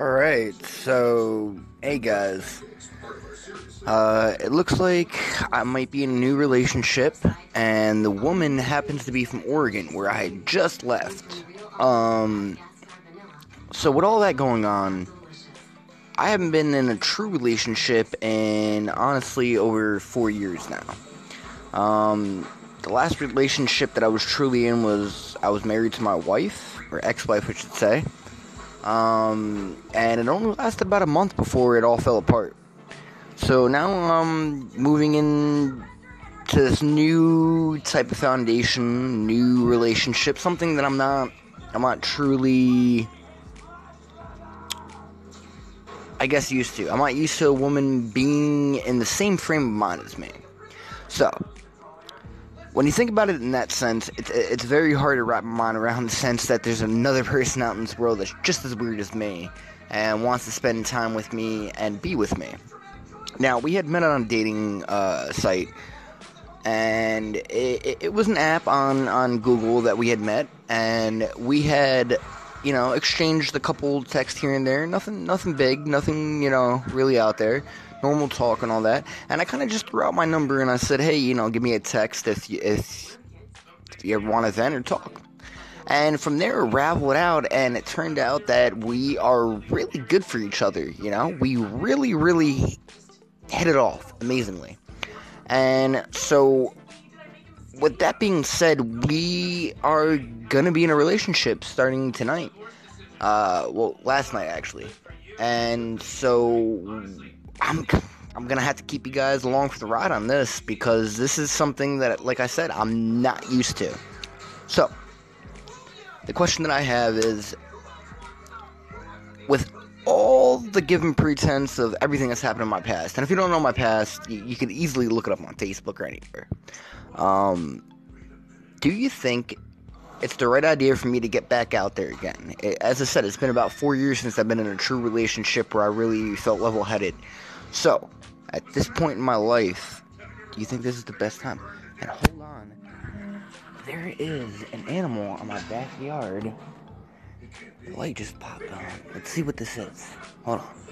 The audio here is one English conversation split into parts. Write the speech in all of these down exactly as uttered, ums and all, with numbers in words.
Alright, so, hey guys, uh, it looks like I might be in a new relationship, and the woman happens to be from Oregon, where I had just left. Um, so with all that going on, I haven't been in a true relationship in, honestly, over four years now. Um, the last relationship that I was truly in was, I was married to my wife, or ex-wife I should say. Um, and it only lasted about a month before it all fell apart. So now I'm moving in to this new type of foundation, new relationship, something that I'm not, I'm not truly, I guess, used to. I'm not used to a woman being in the same frame of mind as me. So, when you think about it in that sense, it's, it's very hard to wrap my mind around the sense that there's another person out in this world that's just as weird as me and wants to spend time with me and be with me. Now, we had met on a dating uh, site, and it, it was an app on, on Google that we had met, and we had, you know, exchanged a couple texts here and there, nothing, nothing big, nothing, you know, really out there. Normal talk and all that, and I kind of just threw out my number and I said, hey, you know, give me a text if you, if, if you ever want to vent or talk. And from there, it raveled out, and it turned out that we are really good for each other, you know? We really, really hit it off, amazingly. And so, with that being said, we are going to be in a relationship starting tonight. Uh, well, last night, actually. And so, I'm I'm going to have to keep you guys along for the ride on this, because this is something that, like I said, I'm not used to. So, the question that I have is, with all the given pretense of everything that's happened in my past, and if you don't know my past, you, you can easily look it up on Facebook or anywhere. Um, do you think it's the right idea for me to get back out there again? It, as I said, it's been about four years since I've been in a true relationship where I really felt level-headed. So, at this point in my life, do you think this is the best time? And hold on, there is an animal in my backyard. The light just popped on. Let's see what this is. Hold on.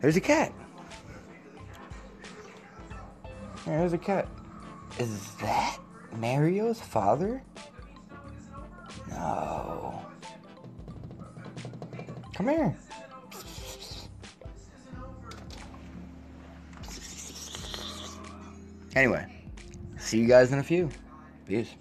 There's a cat. There's a cat. Is that Mario's father? No. Come here. Anyway, see you guys in a few. Peace.